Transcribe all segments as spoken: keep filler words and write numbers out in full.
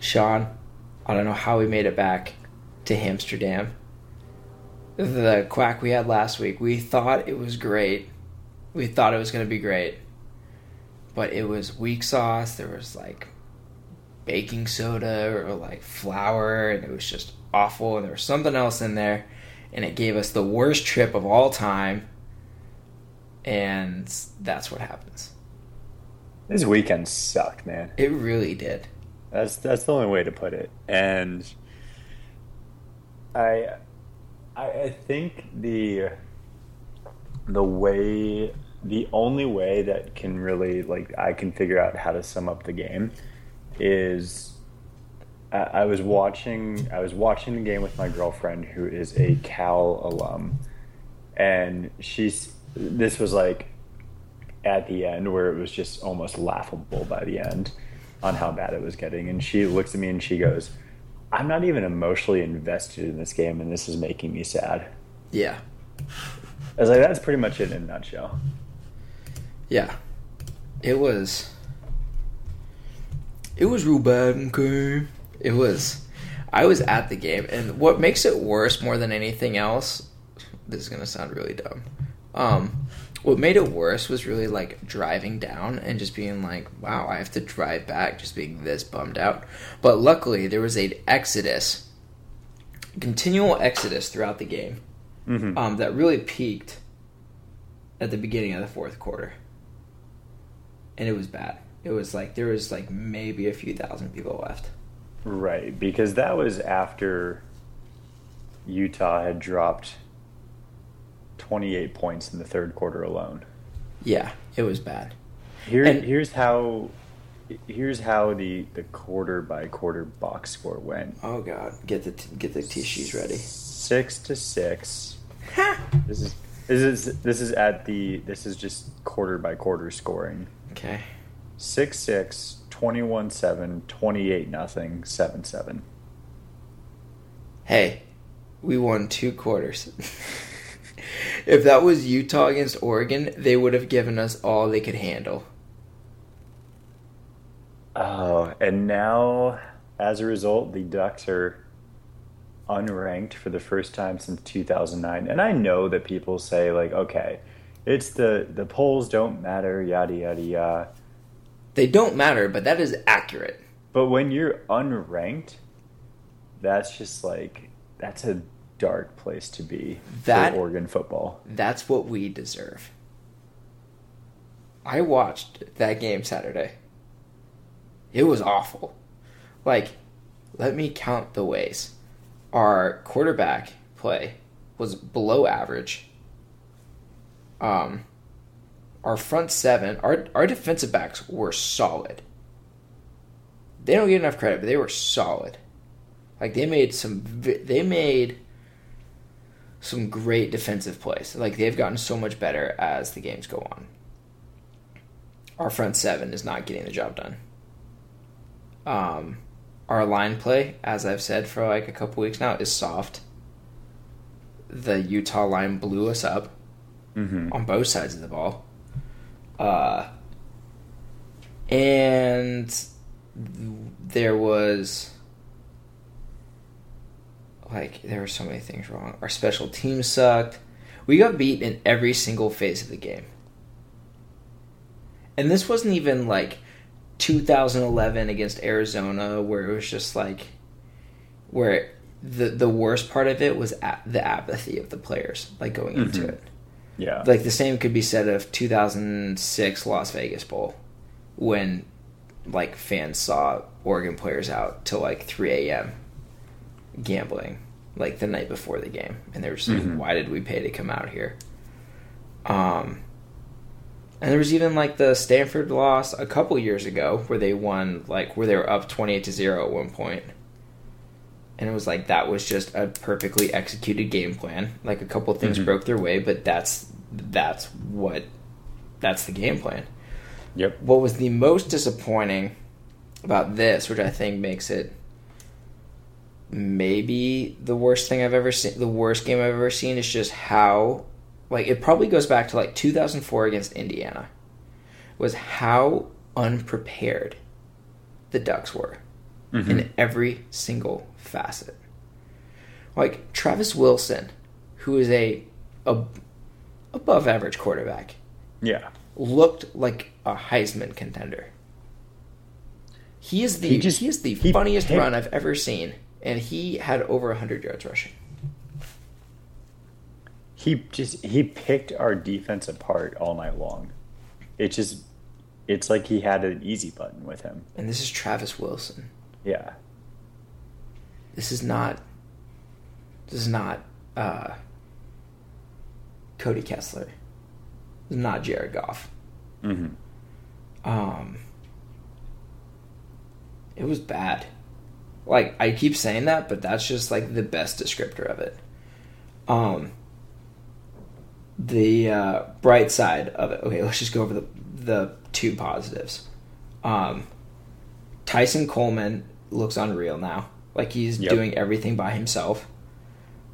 Sean, I don't know how we made it back to Hamsterdam. The quack we had last week, we thought it was great. We thought it was going to be great. But it was weak sauce. There was, like, baking soda or, like, flour. And it was just awful. And there was something else in there. And it gave us the worst trip of all time. And that's what happens. This weekend sucked, man. It really did. That's that's the only way to put it. And I I think the the way the only way that can really, like, I can figure out how to sum up the game is I, I was watching I was watching the game with my girlfriend, who is a Cal alum, and she's this was like at the end where it was just almost laughable by the end on how bad it was getting. And she looks at me and she goes, I'm not even emotionally invested in this game, and this is making me sad. Yeah. I was like, that's pretty much it in a nutshell. Yeah. It was... It was real bad, okay? It was... I was at the game, and what makes it worse more than anything else... This is going to sound really dumb. Um... What made it worse was really, like, driving down and just being like, wow, I have to drive back, just being this bummed out. But luckily, there was an exodus, continual exodus throughout the game, mm-hmm. um, that really peaked at the beginning of the fourth quarter. And it was bad. It was like there was, like, maybe a few thousand people left. Right, because that was after Utah had dropped twenty-eight points in the third quarter alone. Yeah, it was bad. Here, and, here's how here's how the, the quarter by quarter box score went. Oh god, get the get the tissues ready. Six to six. Ha! This is this is this is at the this is just quarter by quarter scoring. Okay. Six six, twenty-one seven, twenty-eight nothing, seven seven. Hey, we won two quarters. If that was Utah against Oregon, they would have given us all they could handle. Oh, and now, as a result, the Ducks are unranked for the first time since two thousand nine. And I know that people say, like, okay, it's the, the polls don't matter, yada, yada, yada. They don't matter, but that is accurate. But when you're unranked, that's just like, that's a... dark place to be that, for Oregon football. That's what we deserve. I watched that game Saturday. It was awful. Like, let me count the ways. Our quarterback play was below average. Um, our front seven, our, our defensive backs were solid. They don't get enough credit, but they were solid. Like, they made some... They made... some great defensive plays. Like, they've gotten so much better as the games go on. Our front seven is not getting the job done. Um, our line play, as I've said for like a couple weeks now, is soft. The Utah line blew us up mm-hmm. on both sides of the ball. Uh, and there was... Like, there were so many things wrong. Our special teams sucked. We got beat in every single phase of the game. And this wasn't even, like, two thousand eleven against Arizona, where it was just, like, where the the worst part of it was a- the apathy of the players, like, going mm-hmm. into it. Yeah. Like, the same could be said of two thousand six Las Vegas Bowl, when, like, fans saw Oregon players out till, like, three a.m., gambling, like, the night before the game, and they were just like, mm-hmm. why did we pay to come out here? Um, and there was even, like, the Stanford loss a couple years ago, where they won, like, where they were up twenty-eight to zero at one point, and it was like, that was just a perfectly executed game plan. Like, a couple things mm-hmm. broke their way, but that's that's what that's the game plan. Yep. What was the most disappointing about this, which I think makes it maybe the worst thing I've ever seen, the worst game I've ever seen, is just how, like, it probably goes back to, like, two thousand four against Indiana, was how unprepared the Ducks were. mm-hmm. in every single facet. Like Travis Wilson, who is a, a above average quarterback, yeah, looked like a Heisman contender. He is the he, just, he is the he funniest picked. run I've ever seen, and he had over one hundred yards rushing. He just he picked our defense apart all night long. It just it's like he had an easy button with him. And this is Travis Wilson. Yeah. This is not this is not uh, Cody Kessler. This is not Jared Goff. Mm-hmm. Um It was bad. Like I keep saying that, but that's just like the best descriptor of it. Um The uh, bright side of it. Okay, let's just go over the the two positives. Um, Tyson Coleman looks unreal now. Like he's yep. doing everything by himself.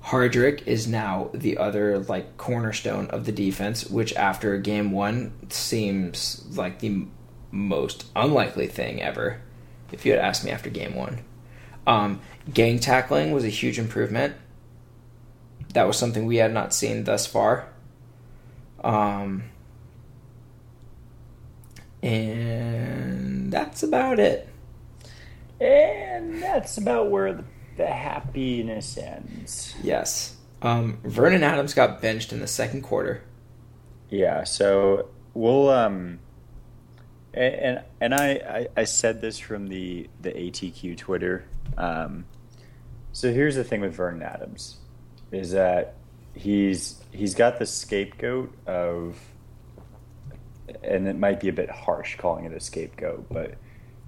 Hardrick is now the other like cornerstone of the defense, which after game one seems like the m- most unlikely thing ever. If you had asked me after game one, um, gang tackling was a huge improvement. That was something we had not seen thus far. Um, and that's about it. And that's about where the, the happiness ends. Yes. Um, Vernon Adams got benched in the second quarter. Yeah. So we'll, um, and, and I, I, I said this from the, the A T Q Twitter. Um, so here's the thing with Vernon Adams is that He's he's got the scapegoat of, and it might be a bit harsh calling it a scapegoat, but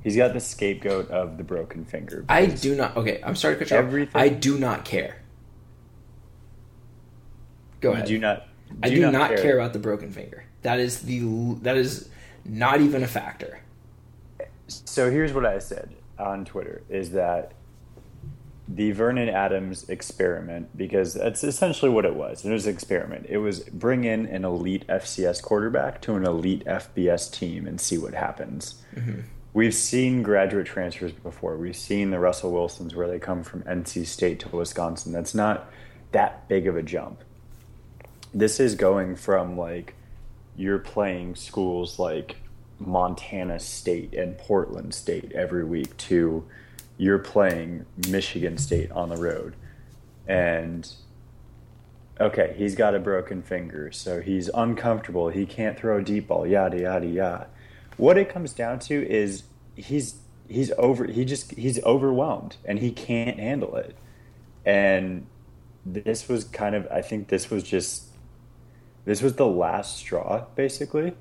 he's got the scapegoat of the broken finger. I do not. Okay, I'm sorry to cut you off. I do not care. Go ahead. Do not. Do I do not, not care. care about the broken finger. That is the that is not even a factor. So here's what I said on Twitter: is that the Vernon Adams experiment, because that's essentially what it was. It was an experiment. It was bring in an elite F C S quarterback to an elite F B S team and see what happens. Mm-hmm. We've seen graduate transfers before. We've seen the Russell Wilsons where they come from N C State to Wisconsin. That's not that big of a jump. This is going from like you're playing schools like Montana State and Portland State every week to you're playing Michigan State on the road. And, okay, he's got a broken finger, so he's uncomfortable. He can't throw a deep ball, yada, yada, yada. What it comes down to is he's he's over, he just, he's overwhelmed, and he can't handle it. And this was kind of, I think this was just, this was the last straw, basically,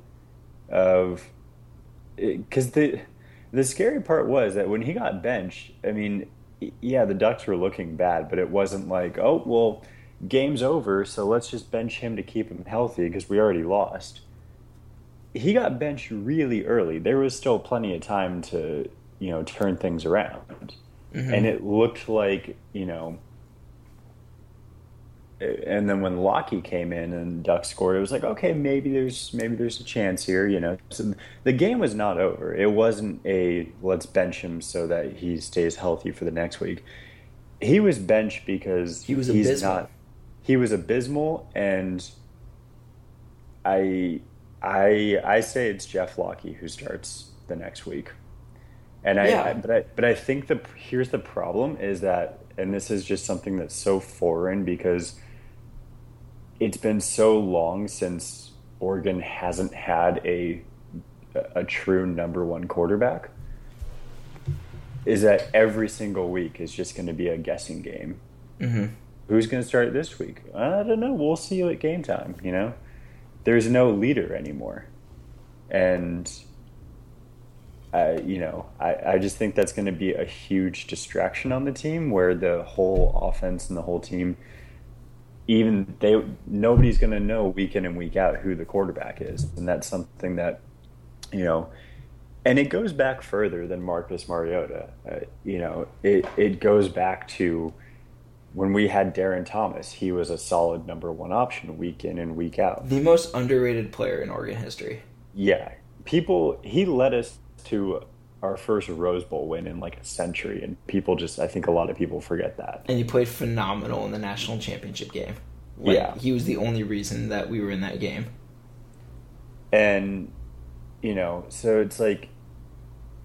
of, because the... The scary part was that when he got benched, I mean, yeah, the Ducks were looking bad, but it wasn't like, oh, well, game's over, so let's just bench him to keep him healthy because we already lost. He got benched really early. There was still plenty of time to, you know, turn things around. Mm-hmm. And it looked like, you know, and then when Lockie came in and Ducks scored, it was like, okay, maybe there's maybe there's a chance here, you know. So the game was not over. It wasn't a let's bench him so that he stays healthy for the next week. He was benched because he was he's abysmal. Not. He was abysmal, and I I I say it's Jeff Lockie who starts the next week. And I, yeah. I but I but I think the here's the problem is that, and this is just something that's so foreign because it's been so long since Oregon hasn't had a a true number one quarterback, is that every single week is just going to be a guessing game. Mm-hmm. Who's going to start this week? I don't know. We'll see you at game time, you know? There's no leader anymore. And, uh, you know, I, I just think that's going to be a huge distraction on the team where the whole offense and the whole team – even they, nobody's going to know week in and week out who the quarterback is. And that's something that, you know, and it goes back further than Marcus Mariota. Uh, you know, it, it goes back to when we had Darron Thomas. He was a solid number one option week in and week out. The most underrated player in Oregon history. Yeah. People, he led us to our first Rose Bowl win in like a century, and people just, I think a lot of people forget that. And he played phenomenal in the national championship game. Like, yeah. He was the only reason that we were in that game. And, you know, so it's like,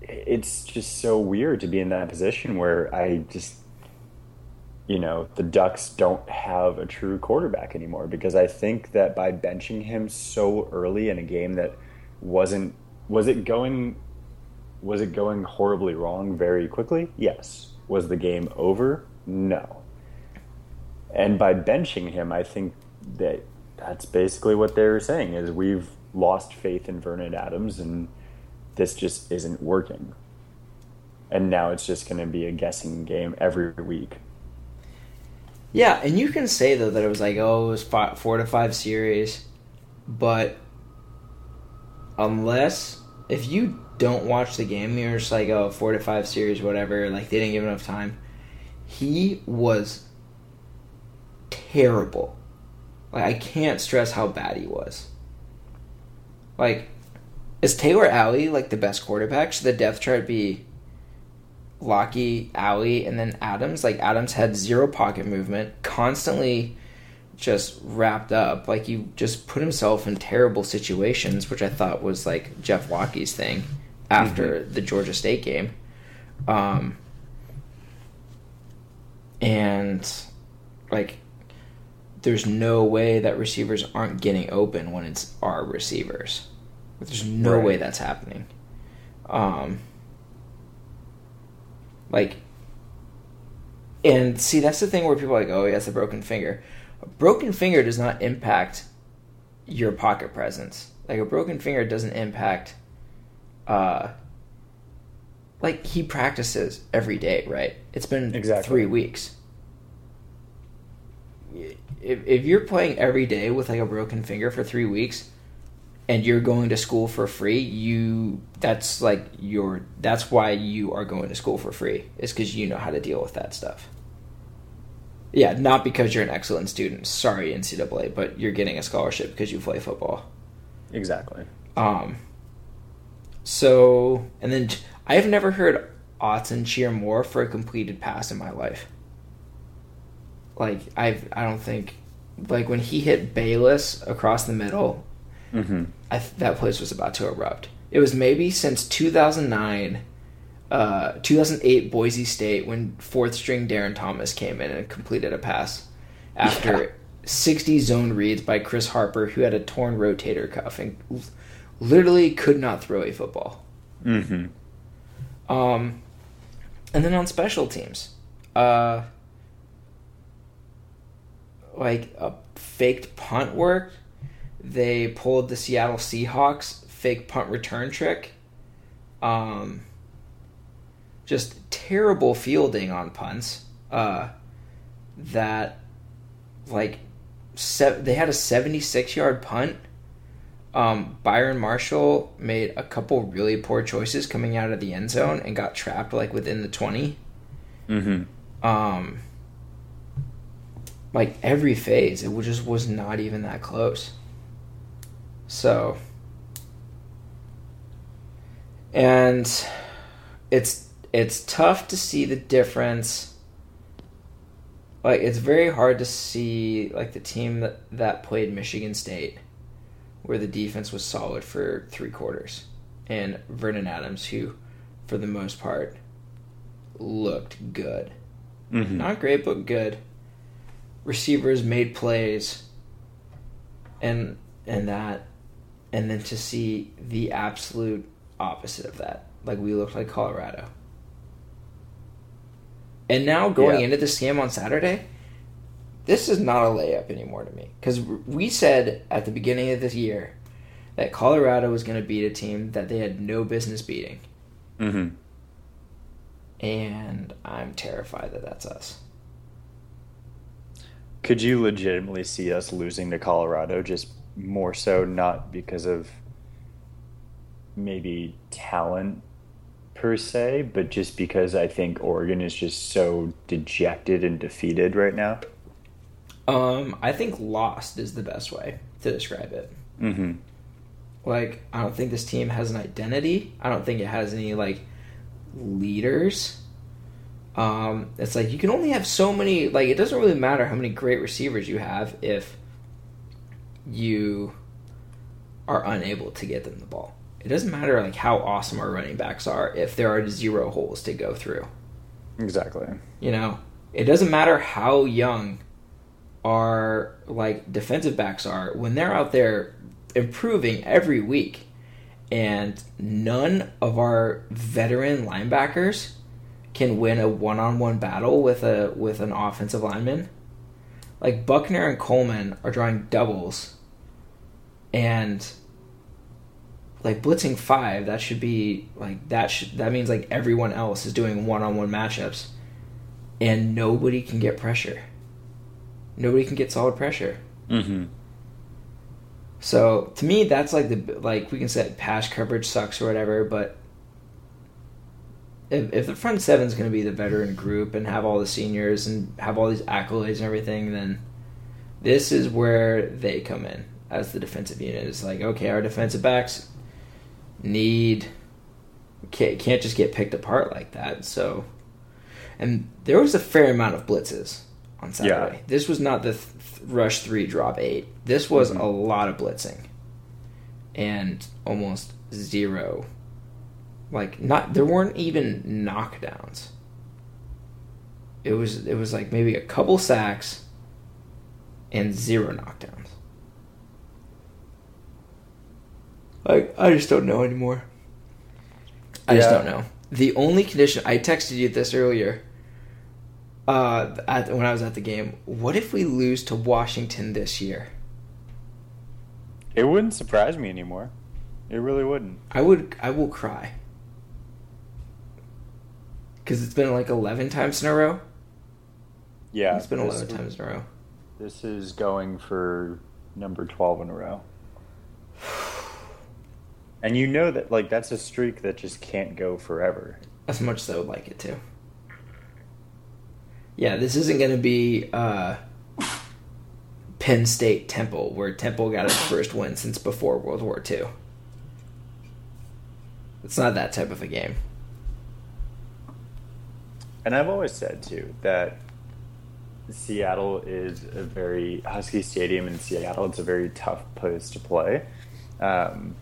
it's just so weird to be in that position where I just, you know, the Ducks don't have a true quarterback anymore, because I think that by benching him so early in a game that wasn't, was it going, was it going horribly wrong very quickly? Yes. Was the game over? No. And by benching him, I think that that's basically what they were saying, is we've lost faith in Vernon Adams and this just isn't working. And now it's just going to be a guessing game every week. Yeah, and you can say, though, that it was like, oh, it was five, four to five series, but unless, if you don't watch the game, you're just like, oh, four to five series, whatever, like, they didn't give enough time. He was terrible. Like, I can't stress how bad he was. Like, is Taylor Alley, like, the best quarterback? Should the depth chart be Lockie, Alley, and then Adams? Like, Adams had zero pocket movement, constantly just wrapped up. Like, he just put himself in terrible situations, which I thought was, like, Jeff Lockie's thing after mm-hmm. the Georgia State game. Um, and, like, there's no way that receivers aren't getting open when it's our receivers. There's no right. way that's happening. Um, like, and see, that's the thing where people are like, oh, he has a broken finger. A broken finger does not impact your pocket presence. Like, a broken finger doesn't impact, uh, like, he practices every day, right? It's been exactly. three weeks. If, if you're playing every day with, like, a broken finger for three weeks... and you're going to school for free, you that's like your that's why you are going to school for free, is because you know how to deal with that stuff. Yeah, not because you're an excellent student. Sorry, N C double A, but you're getting a scholarship because you play football. Exactly. Um. So, and then I've never heard Autzen cheer more for a completed pass in my life. Like, I've I don't think, like, when he hit Bayless across the middle. Mm-hmm. I th- that place was about to erupt. It was maybe since two thousand nine, uh, two thousand eight Boise State, when fourth string Darron Thomas came in and completed a pass after yeah. sixty zone reads by Chris Harper, who had a torn rotator cuff and l- literally could not throw a football. Mm-hmm. Um, and then on special teams, uh, like a faked punt work. They pulled the Seattle Seahawks fake punt return trick. Um, just terrible fielding on punts. Uh, that, like, se- they had a seventy-six yard punt. Um, Byron Marshall made a couple really poor choices coming out of the end zone and got trapped, like, within the twenty. Mm-hmm. Um, like, every phase, it just was not even that close. So, and it's it's tough to see the difference. Like, it's very hard to see, like, the team that, that played Michigan State, where the defense was solid for three quarters, and Vernon Adams, who, for the most part, looked good. Mm-hmm. Not great, but good. Receivers made plays, and and that... And then to see the absolute opposite of that. Like, we looked like Colorado. And now going yeah. into this game on Saturday, this is not a layup anymore to me. Because we said at the beginning of this year that Colorado was going to beat a team that they had no business beating. Mm-hmm. And I'm terrified that that's us. Could you legitimately see us losing to Colorado, just... more so not because of maybe talent per se, but just because I think Oregon is just so dejected and defeated right now? Um, I think lost is the best way to describe it. Mm-hmm. Like, I don't think this team has an identity. I don't think it has any, like, leaders. Um, it's like you can only have so many. Like, it doesn't really matter how many great receivers you have if you are unable to get them the ball. It doesn't matter like how awesome our running backs are if there are zero holes to go through. Exactly. You know, it doesn't matter how young our like defensive backs are when they're out there improving every week, and none of our veteran linebackers can win a one-on-one battle with a with an offensive lineman. Like, Buckner and Coleman are drawing doubles and like blitzing five. That should be like that should that means like everyone else is doing one-on-one matchups, and nobody can get pressure. Nobody can get solid pressure. Mm-hmm. So to me, that's like the like we can say pass coverage sucks or whatever, but If, if the front seven is going to be the veteran group and have all the seniors and have all these accolades and everything, then this is where they come in as the defensive unit. It's like, okay, our defensive backs need can't, can't just get picked apart like that. So, and there was a fair amount of blitzes on Saturday. Yeah. This was not the th- rush three, drop eight. This was mm-hmm. a lot of blitzing and almost zero. Like, not there weren't even knockdowns. It was it was like maybe a couple sacks and zero knockdowns. Like, I just don't know anymore. I yeah. just don't know. The only condition I texted you this earlier uh, at, when I was at the game. What if we lose to Washington this year? It wouldn't surprise me anymore. It really wouldn't. I would. I will cry. Because it's been like eleven times in a row? Yeah. It's been eleven is, times in a row. This is going for number twelve in a row. And you know that, like, that's a streak that just can't go forever. As much as I would like it to. Yeah, this isn't going to be uh, Penn State Temple, where Temple got its first win since before World War Two. It's not that type of a game. And I've always said, too, that Seattle is a very... Husky Stadium in Seattle, it's a very tough place to play. Um,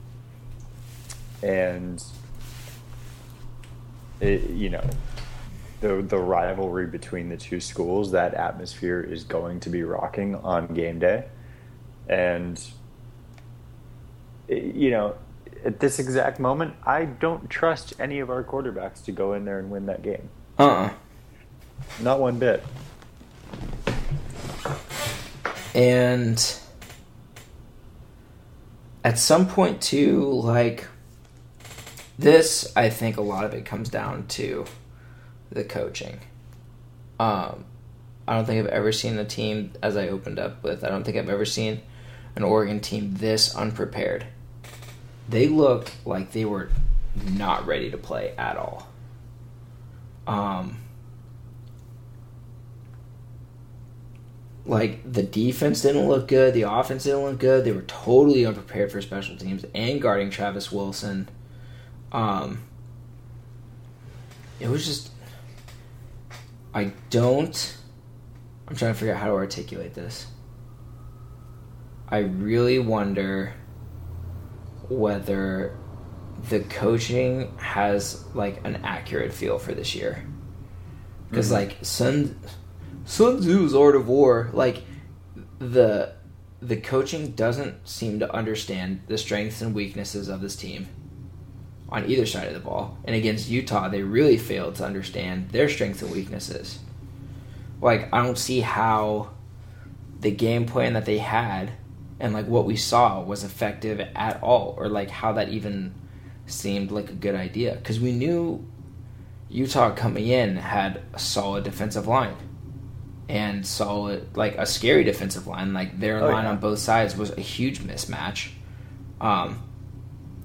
and, it, you know, the the rivalry between the two schools, that atmosphere is going to be rocking on game day. And, it, you know, at this exact moment, I don't trust any of our quarterbacks to go in there and win that game. Uh-uh. Not one bit. And at some point, too, like, this, I think a lot of it comes down to the coaching. Um, I don't think I've ever seen a team, as I opened up with, I don't think I've ever seen an Oregon team this unprepared. They looked like they were not ready to play at all. Um, like, the defense didn't look good. The offense didn't look good. They were totally unprepared for special teams and guarding Travis Wilson. Um, it was just... I don't... I'm trying to figure out how to articulate this. I really wonder whether... the coaching has, like, an accurate feel for this year. Because, mm-hmm. like, Sun, Sun Tzu's Art of War, like, the the coaching doesn't seem to understand the strengths and weaknesses of this team on either side of the ball. And against Utah, they really failed to understand their strengths and weaknesses. Like, I don't see how the game plan that they had and, like, what we saw was effective at all, or, like, how that even... seemed like a good idea, because we knew Utah coming in had a solid defensive line and solid, like, a scary defensive line. Like, their oh, line yeah. on both sides was a huge mismatch. Um,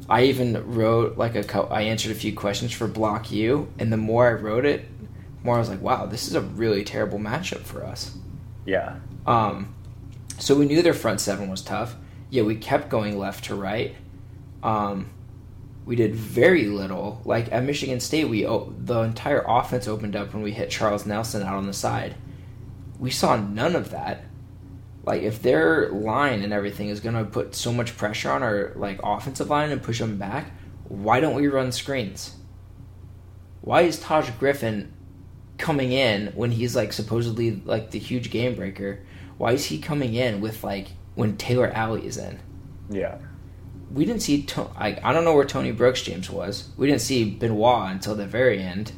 I even wrote like a co- I answered a few questions for Block U, and the more I wrote it, the more I was like, wow, this is a really terrible matchup for us. Yeah. Um, so we knew their front seven was tough. Yeah, we kept going left to right. Um. We did very little. Like at Michigan State, we the entire offense opened up when we hit Charles Nelson out on the side. We saw none of that. Like if their line and everything is going to put so much pressure on our like offensive line and push them back, why don't we run screens? Why is Taj Griffin coming in when he's like supposedly like the huge game breaker? Why is he coming in with like when Taylor Alley is in? Yeah. We didn't see to- I, I don't know where Tony Brooks James was. We didn't see Benoit until the very end.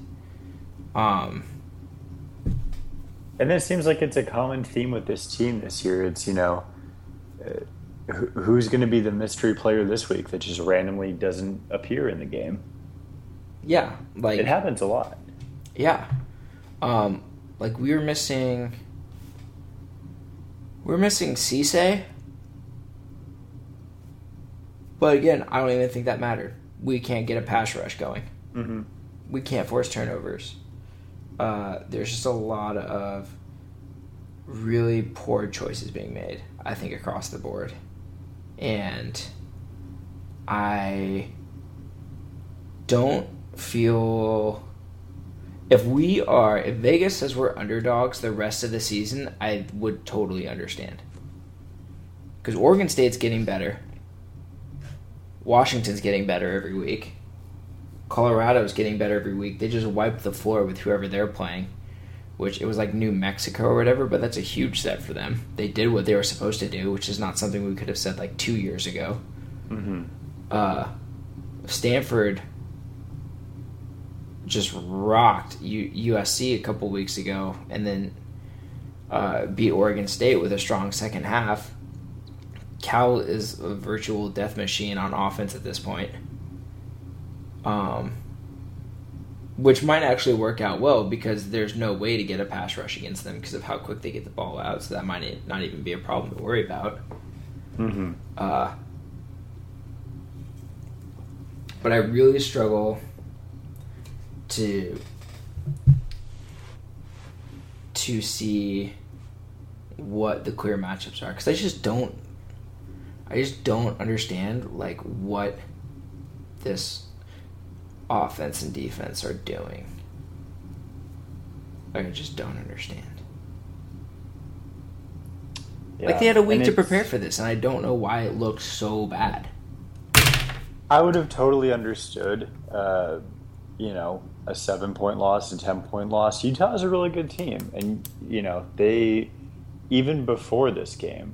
Um, and it seems like it's a common theme with this team this year. It's, you know, uh, who, who's going to be the mystery player this week that just randomly doesn't appear in the game? Yeah, like it happens a lot. Yeah, um, like we were missing, we we're missing Cisse. But again, I don't even think that mattered. We can't get a pass rush going. Mm-hmm. We can't force turnovers. Uh, there's just a lot of really poor choices being made, I think, across the board. And I don't feel... If we are... If Vegas says we're underdogs the rest of the season, I would totally understand. Because Oregon State's getting better. Washington's getting better every week. Colorado's getting better every week. They just wiped the floor with whoever they're playing, which it was like New Mexico or whatever, but that's a huge set for them. They did what they were supposed to do, which is not something we could have said like two years ago. Mm-hmm. Uh, Stanford just rocked U- USC a couple weeks ago and then uh, beat Oregon State with a strong second half. Cal is a virtual death machine on offense at this point, um, which might actually work out well because there's no way to get a pass rush against them because of how quick they get the ball out, so that might not even be a problem to worry about. Mm-hmm. Uh, but I really struggle to to see what the clear matchups are because I just don't I just don't understand, like, what this offense and defense are doing. Like, I just don't understand. Yeah, like, they had a week to prepare for this, and I don't know why it looks so bad. I would have totally understood, uh, you know, a seven-point loss, a ten-point loss. Utah is a really good team, and, you know, they, even before this game,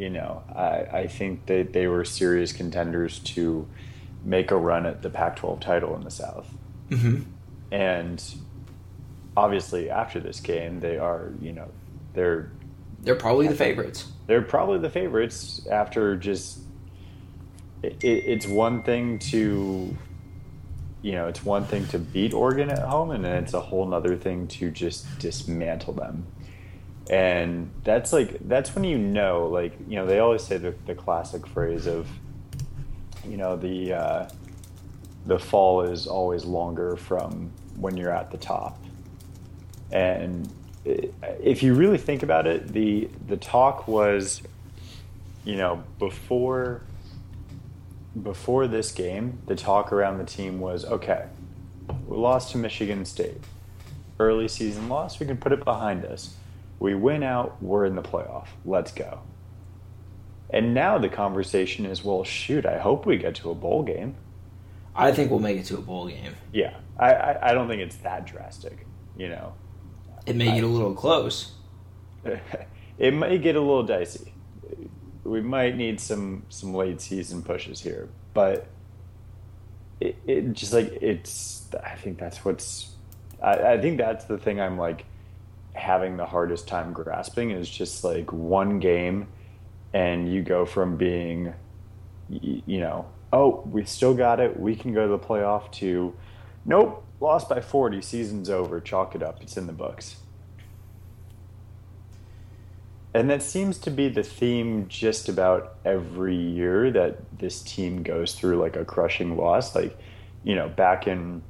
You know, I, I think that they were serious contenders to make a run at the Pac twelve title in the South. Mm-hmm. And obviously after this game, they are, you know, they're... They're probably the favorites. They're probably the favorites after just... It, it, it's one thing to, you know, it's one thing to beat Oregon at home, and then it's a whole other thing to just dismantle them. And that's like that's when you know, like, you know, they always say the, the classic phrase of, you know, the uh, the fall is always longer from when you're at the top. And it, if you really think about it, the the talk was, you know, before before this game, the talk around the team was, okay, we lost to Michigan State, early season loss, we can put it behind us. We win out, we're in the playoff. Let's go. And now the conversation is, well, shoot, I hope we get to a bowl game. I think we'll make it to a bowl game. Yeah. I, I, I don't think it's that drastic, you know. It may I, get a little close. It may get a little dicey. We might need some, some late season pushes here. But it, it just like it's I think that's what's I, I think that's the thing I'm like having the hardest time grasping is just like one game and you go from being, you know, oh, we still got it, we can go to the playoff, to nope, lost by forty, season's over, chalk it up, it's in the books. And that seems to be the theme just about every year that this team goes through like a crushing loss. Like, you know, back in,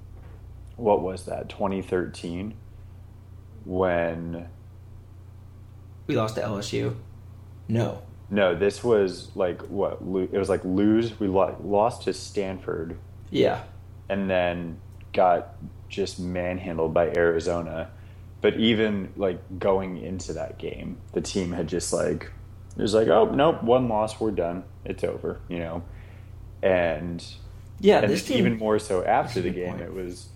what was that, twenty thirteen? When we lost to L S U, no, no, this was like what it was like. Lose, we lost to Stanford. Yeah. And then got just manhandled by Arizona. But even, like, going into that game, the team had just, like, it was like, oh, nope, one loss, we're done. It's over, you know. And, yeah, and this team, even more so after the game, it was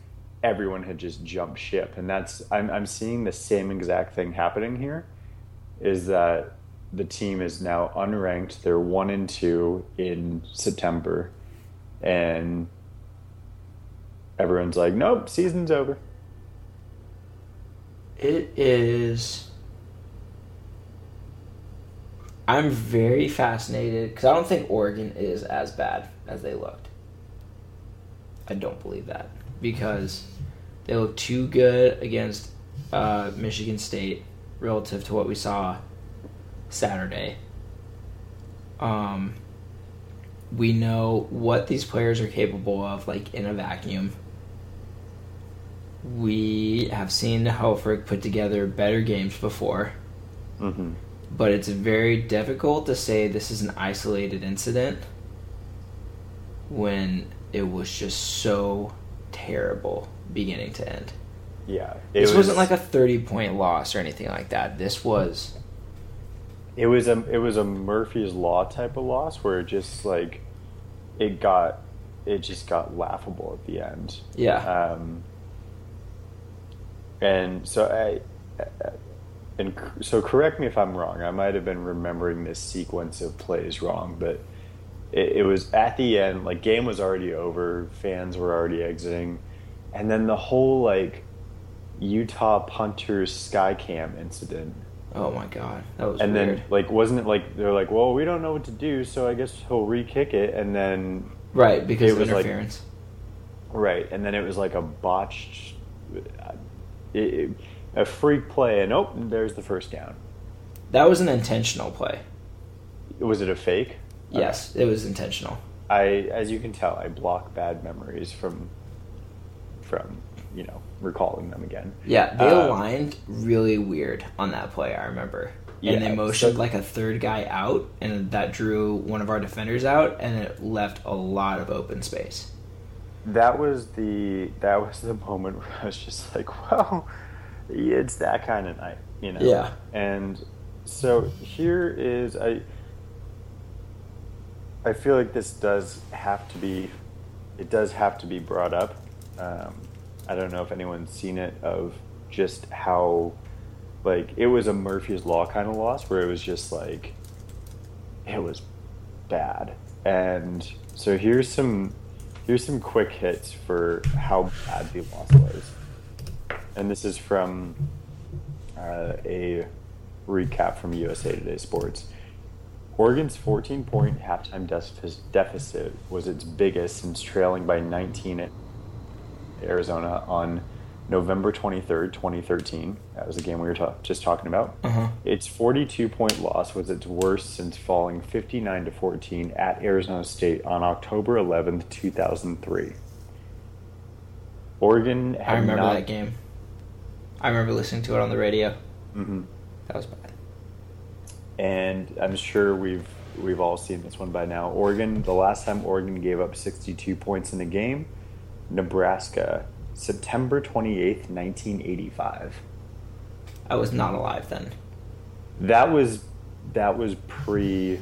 everyone had just jumped ship. And that's I'm, I'm seeing the same exact thing happening here, is that the team is now unranked. They're one and two in September. And everyone's like, nope, season's over. It is. I'm very fascinated because I don't think Oregon is as bad as they looked. I don't believe that because they looked too good against uh, Michigan State relative to what we saw Saturday. Um, we know what these players are capable of, like, in a vacuum. We have seen Helfrich put together better games before. Mm-hmm. But it's very difficult to say this is an isolated incident when it was just so terrible beginning to end. Yeah. This was, wasn't like a thirty-point loss or anything like that. This was... It was a it was a Murphy's Law type of loss where it just, like, it got... It just got laughable at the end. Yeah. Um, and so I... I And so correct me if I'm wrong. I might have been remembering this sequence of plays wrong, but it, it was at the end, like, game was already over, fans were already exiting, and then the whole, like, Utah punter sky cam incident. Oh my god, that was and weird. And then, like, wasn't it like they're like, well, we don't know what to do, so I guess he'll re-kick it, and then right because it of was interference. Like, right, and then it was like a botched. It, it, A freak play, and oh, there's the first down. That was an intentional play. Was it a fake? Yes, okay. It was intentional. I, as you can tell, I block bad memories from, from you know, recalling them again. Yeah, they um, aligned really weird on that play, I remember. And yeah, they motioned, so, like, a third guy out, and that drew one of our defenders out, and it left a lot of open space. That was the, that was the moment where I was just like, wow. It's that kind of night, you know? Yeah. And so here is, I I feel like this does have to be, it does have to be brought up. Um, I don't know if anyone's seen it, of just how, like, it was a Murphy's Law kind of loss where it was just like, it was bad. And so here's some, here's some quick hits for how bad the loss was. And this is from uh, a recap from U S A Today Sports. Oregon's fourteen-point halftime deficit was its biggest since trailing by nineteen at Arizona on November twenty-third, twenty thirteen. That was the game we were ta- just talking about. Uh-huh. Its forty-two-point loss was its worst since falling fifty-nine to fourteen at Arizona State on October eleventh, two thousand three. Oregon had I remember not- that game. I remember listening to it on the radio. Mm-hmm. That was bad. And I'm sure we've we've all seen this one by now. Oregon, the last time Oregon gave up sixty-two points in a game, Nebraska, September twenty-eighth, nineteen eighty-five. I was not alive then. That was that was pre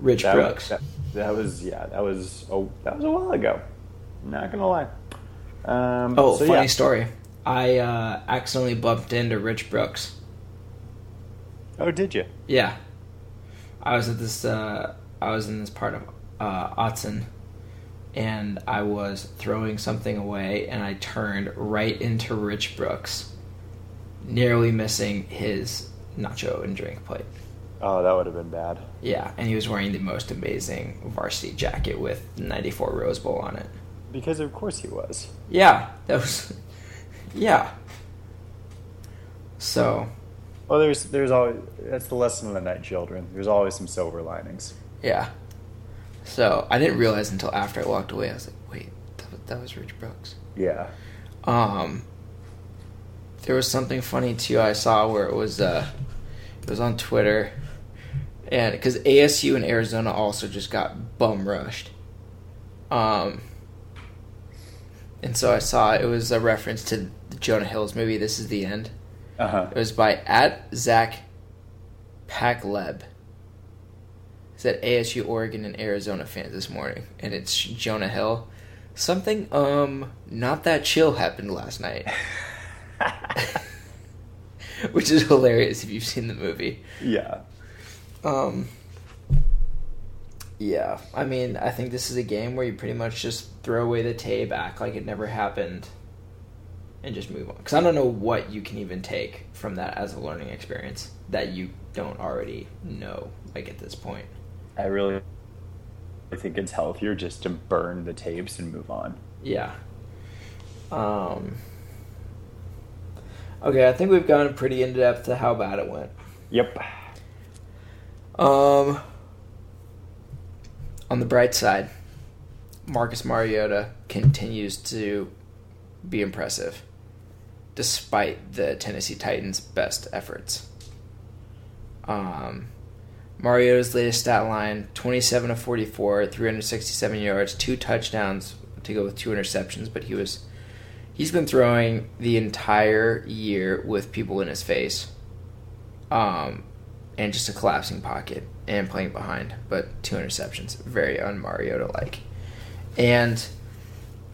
Rich that Brooks. Was, that, that was yeah. That was a that was a while ago. Not gonna lie. Um, oh, so funny yeah. story. I uh, accidentally bumped into Rich Brooks. Oh, did you? Yeah, I was at this. Uh, I was in this part of uh, Autzen, and I was throwing something away, and I turned right into Rich Brooks, nearly missing his nacho and drink plate. Oh, that would have been bad. Yeah, and he was wearing the most amazing varsity jacket with ninety-four Rose Bowl on it. Because of course he was. Yeah, that was. Yeah. So. Well, there's there's always that's the lesson of the night, children. There's always some silver linings. Yeah. So I didn't realize until after I walked away. I was like, wait, that was, that was Rich Brooks. Yeah. Um. There was something funny too. I saw where it was. Uh, it was on Twitter, and because A S U and Arizona also just got bum rushed. Um, and so I saw it was a reference to Jonah Hill's movie, This Is the End. Uh-huh. It was by at Zach Pakleb. It's at A S U, Oregon, and Arizona fans this morning. And it's Jonah Hill. Something um not that chill happened last night. Which is hilarious if you've seen the movie. Yeah. Um. Yeah, I mean, I think this is a game where you pretty much just throw away the tape, act like it never happened, and just move on. Because I don't know what you can even take from that as a learning experience that you don't already know, like, at this point. I really I think it's healthier just to burn the tapes and move on. Yeah. Um. Okay, I think we've gone pretty in-depth to how bad it went. Yep. Um, on the bright side, Marcus Mariota continues to be impressive, despite the Tennessee Titans' best efforts. Um, Mariota's latest stat line, twenty-seven of forty-four, three hundred sixty-seven yards, two touchdowns to go with two interceptions, but he was... He's been throwing the entire year with people in his face, um, and just a collapsing pocket and playing behind, but two interceptions, very un-Mariota-like. And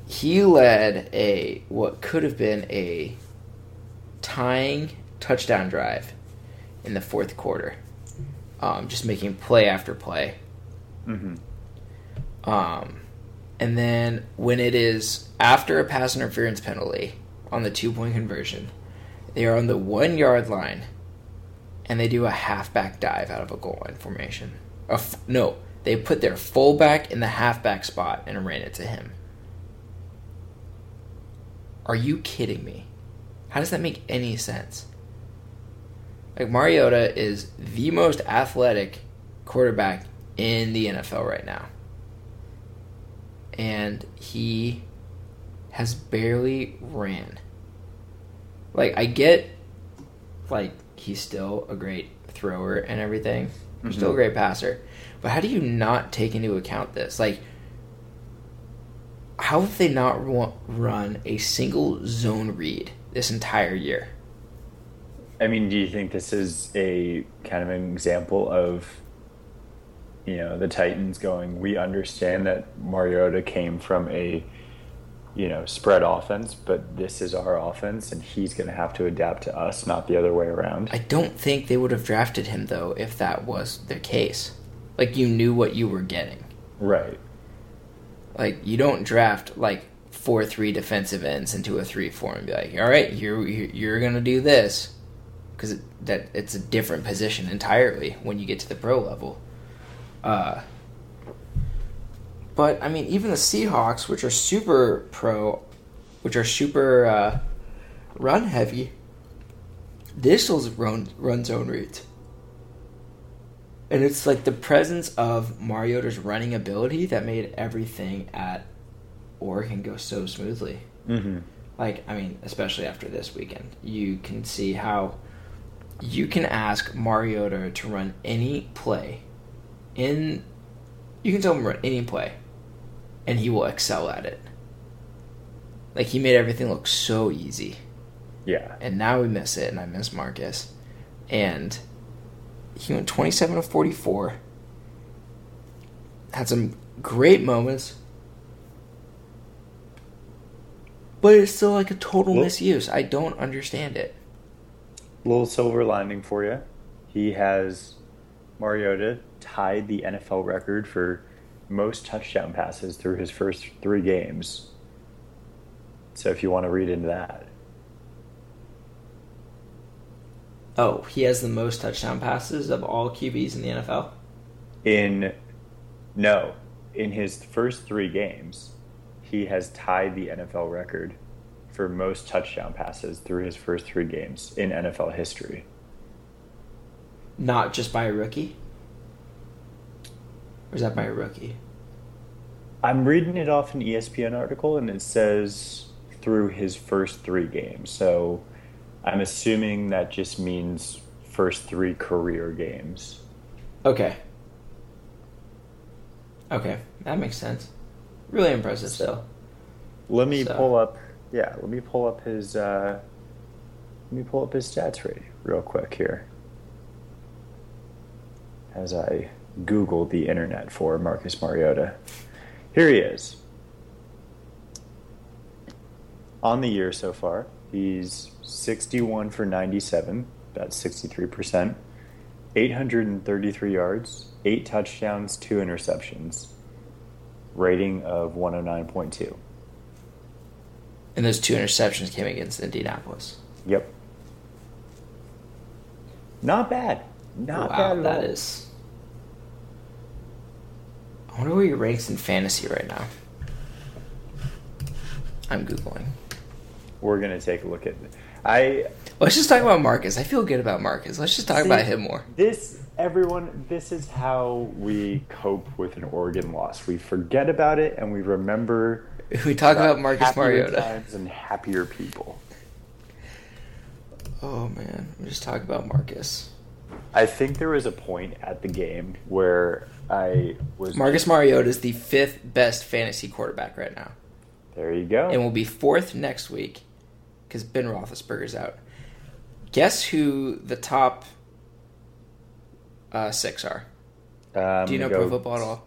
he led a what could have been a tying touchdown drive in the fourth quarter, um, just making play after play. Mm-hmm. Um. And then when it is after a pass interference penalty on the two-point conversion, they are on the one-yard line, and they do a halfback dive out of a goal line formation. A f- no, they put their fullback in the halfback spot and ran it to him. Are you kidding me? How does that make any sense? Like, Mariota is the most athletic quarterback in the N F L right now. And he has barely ran. Like, I get, like, he's still a great thrower and everything. He's mm-hmm. still a great passer. But how do you not take into account this? Like, how have they not run a single zone read this entire year? I mean, do you think this is a kind of an example of... You know, the Titans going, we understand that Mariota came from a, you know, spread offense, but this is our offense, and he's going to have to adapt to us, not the other way around. I don't think they would have drafted him, though, if that was the case. Like, you knew what you were getting. Right. Like, you don't draft, like, four three defensive ends into a three four and be like, all right, you're, you're going to do this. Because it, that it's a different position entirely when you get to the pro level. Uh, but I mean, even the Seahawks, which are super pro, which are super uh, run heavy, they still run run zone reads, and it's like the presence of Mariota's running ability that made everything at Oregon go so smoothly. Mm-hmm. Like, I mean, especially after this weekend, you can see how you can ask Mariota to run any play. In, you can tell him run any play, and he will excel at it. Like, he made everything look so easy. Yeah. And now we miss it, and I miss Marcus. And he went twenty-seven of forty-four. Had some great moments. But it's still like a total little, misuse. I don't understand it. Little silver lining for you. He has Mariota tied the N F L record for most touchdown passes through his first three games. So if you want to read into that. Oh, he has the most touchdown passes of all Q Bs in the N F L? In, no. In his first three games, he has tied the N F L record for most touchdown passes through his first three games in N F L history. Not just by a rookie? Or is that by a rookie? I'm reading it off an E S P N article, and it says through his first three games. So I'm assuming that just means first three career games. Okay. Okay, that makes sense. Really impressive still. Let me so. pull up. Yeah, let me pull up his. Uh, let me pull up his stats rate real quick here. As I Google the internet for Marcus Mariota, here he is. On the year so far, he's sixty-one for ninety-seven. That's sixty-three percent. eight hundred thirty-three yards, eight touchdowns, two interceptions. Rating of one oh nine point two. And those two interceptions came against Indianapolis. Yep. Not bad. Not wow, bad at that all. Is. I wonder where he ranks in fantasy right now. I'm Googling. We're going to take a look at it. I, Let's just talk about Marcus. I feel good about Marcus. Let's just talk see, about him more. This, everyone, this is how we cope with an Oregon loss. We forget about it, and we remember... We talk about, about Marcus Mariota. Times and happier people. Oh, man. We just talk about Marcus. I think there was a point at the game where I was... Marcus Mariota is the fifth best fantasy quarterback right now. There you go. And will be fourth next week because Ben Roethlisberger's out. Guess who the top uh, six are? Um, Do you know go, pro football at all?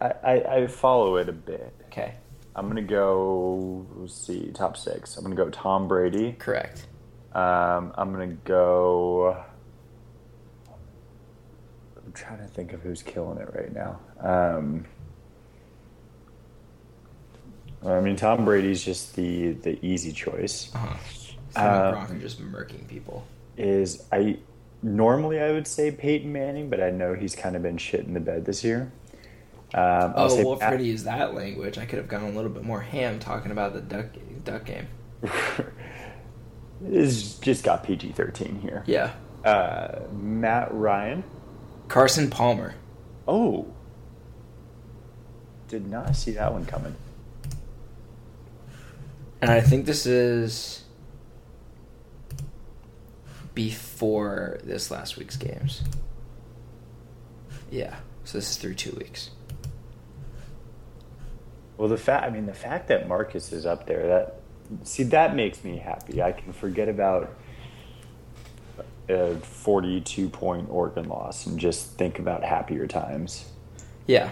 I, I, I follow it a bit. Okay. I'm going to go, let's see, top six. I'm going to go Tom Brady. Correct. Um, I'm going to go... I'm trying to think of who's killing it right now. Um... I mean, Tom Brady's just the, the easy choice. Uh-huh. Sam um, Brock just murking people. Is I normally I would say Peyton Manning, but I know he's kind of been shit in the bed this year. Um, oh, say, well, if Freddie used that language, I could have gone a little bit more ham talking about the duck duck game. It's just got P G thirteen here. Yeah. Uh, Matt Ryan, Carson Palmer. Oh, did not see that one coming. And I think this is before this last week's games. Yeah, so this is through two weeks. Well, the fact—I mean, the fact that Marcus is up there—that see, that makes me happy. I can forget about a forty-two point Oregon loss and just think about happier times. Yeah.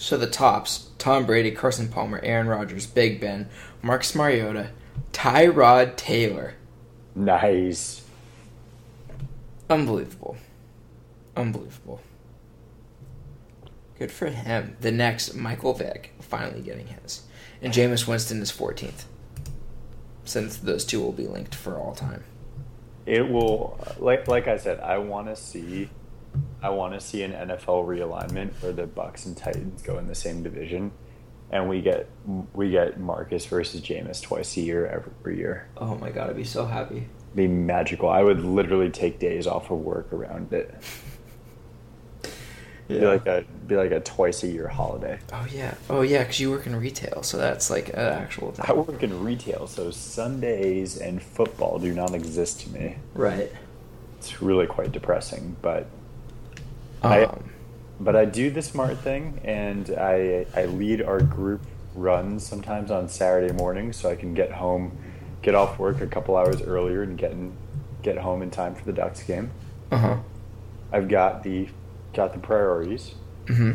So the tops, Tom Brady, Carson Palmer, Aaron Rodgers, Big Ben, Marcus Mariota, Tyrod Taylor. Nice. Unbelievable. Unbelievable. Good for him. The next, Michael Vick, finally getting his. And Jameis Winston is fourteenth, since those two will be linked for all time. It will, like like I said, I want to see... I want to see an N F L realignment where the Bucks and Titans go in the same division, and we get we get Marcus versus Jameis twice a year every year. Oh my god, I'd be so happy. It'd be magical. I would literally take days off of work around it. Yeah. Be like a be like a twice a year holiday. Oh yeah, oh yeah, because you work in retail, so that's like an actual thing. I work in retail, so Sundays and football do not exist to me. Right. It's really quite depressing, but. Um, I, but I do the smart thing, and I I lead our group runs sometimes on Saturday mornings, so I can get home, get off work a couple hours earlier, and get in, get home in time for the Ducks game. Uh huh. I've got the got the priorities. Mm-hmm.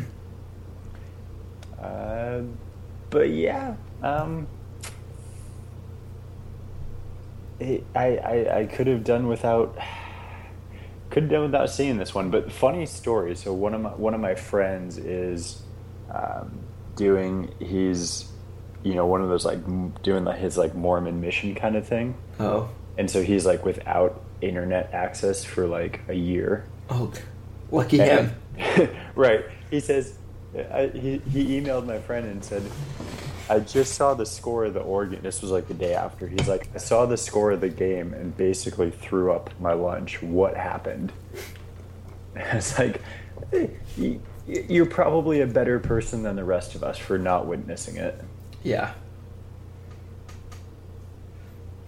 Uh, but yeah, um, it, I I I could have done without. Couldn't do without seeing this one, but funny story. So one of my one of my friends is um, doing his, you know, one of those like doing like his like Mormon mission kind of thing. Oh, and so he's like without internet access for like a year. Oh, lucky and, him! Right? He says I, he he emailed my friend and said, I just saw the score of the Oregon. This was like the day after. He's like, I saw the score of the game and basically threw up my lunch. What happened? I was like, hey, you're probably a better person than the rest of us for not witnessing it. Yeah.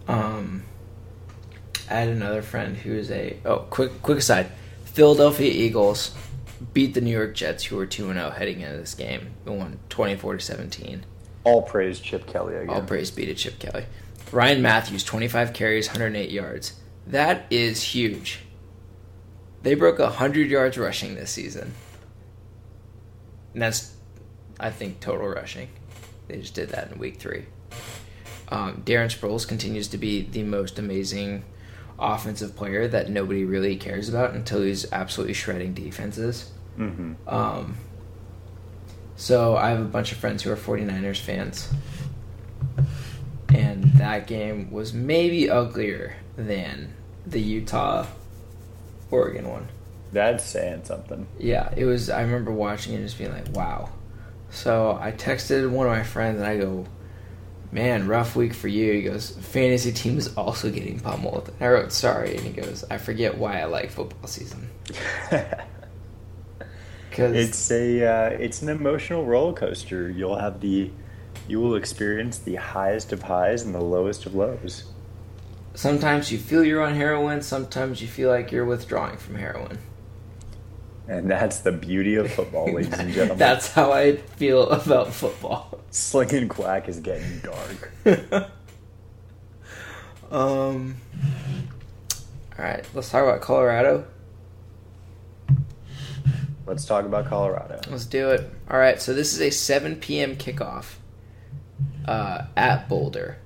Um, I had another friend who is a oh quick quick aside, Philadelphia Eagles beat the New York Jets, who were two and oh heading into this game. They won twenty-four to seventeen. All praise Chip Kelly again. All praise be to Chip Kelly. Ryan Matthews, twenty-five carries, one hundred eight yards. That is huge. They broke one hundred yards rushing this season. And that's, I think, total rushing. They just did that in week three. Um, Darren Sproles continues to be the most amazing offensive player that nobody really cares about until he's absolutely shredding defenses. Mm-hmm. Um, so I have a bunch of friends who are 49ers fans. And that game was maybe uglier than the Utah-Oregon one. That's saying something. Yeah, it was. I remember watching it and just being like, wow. So I texted one of my friends and I go, man, rough week for you. He goes, fantasy team is also getting pummeled. And I wrote, sorry. And he goes, I forget why I like football season. Cause it's a uh, it's an emotional roller coaster. You'll have the you will experience the highest of highs and the lowest of lows. Sometimes you feel you're on heroin. Sometimes you feel like you're withdrawing from heroin. And that's the beauty of football, ladies and gentlemen. That's how I feel about football. Slinging quack is getting dark. um. All right, let's talk about Colorado. Let's talk about Colorado. Let's do it. All right, so this is a seven p.m. kickoff uh, at Boulder.